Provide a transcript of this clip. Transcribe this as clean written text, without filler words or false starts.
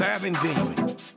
Savage Demon.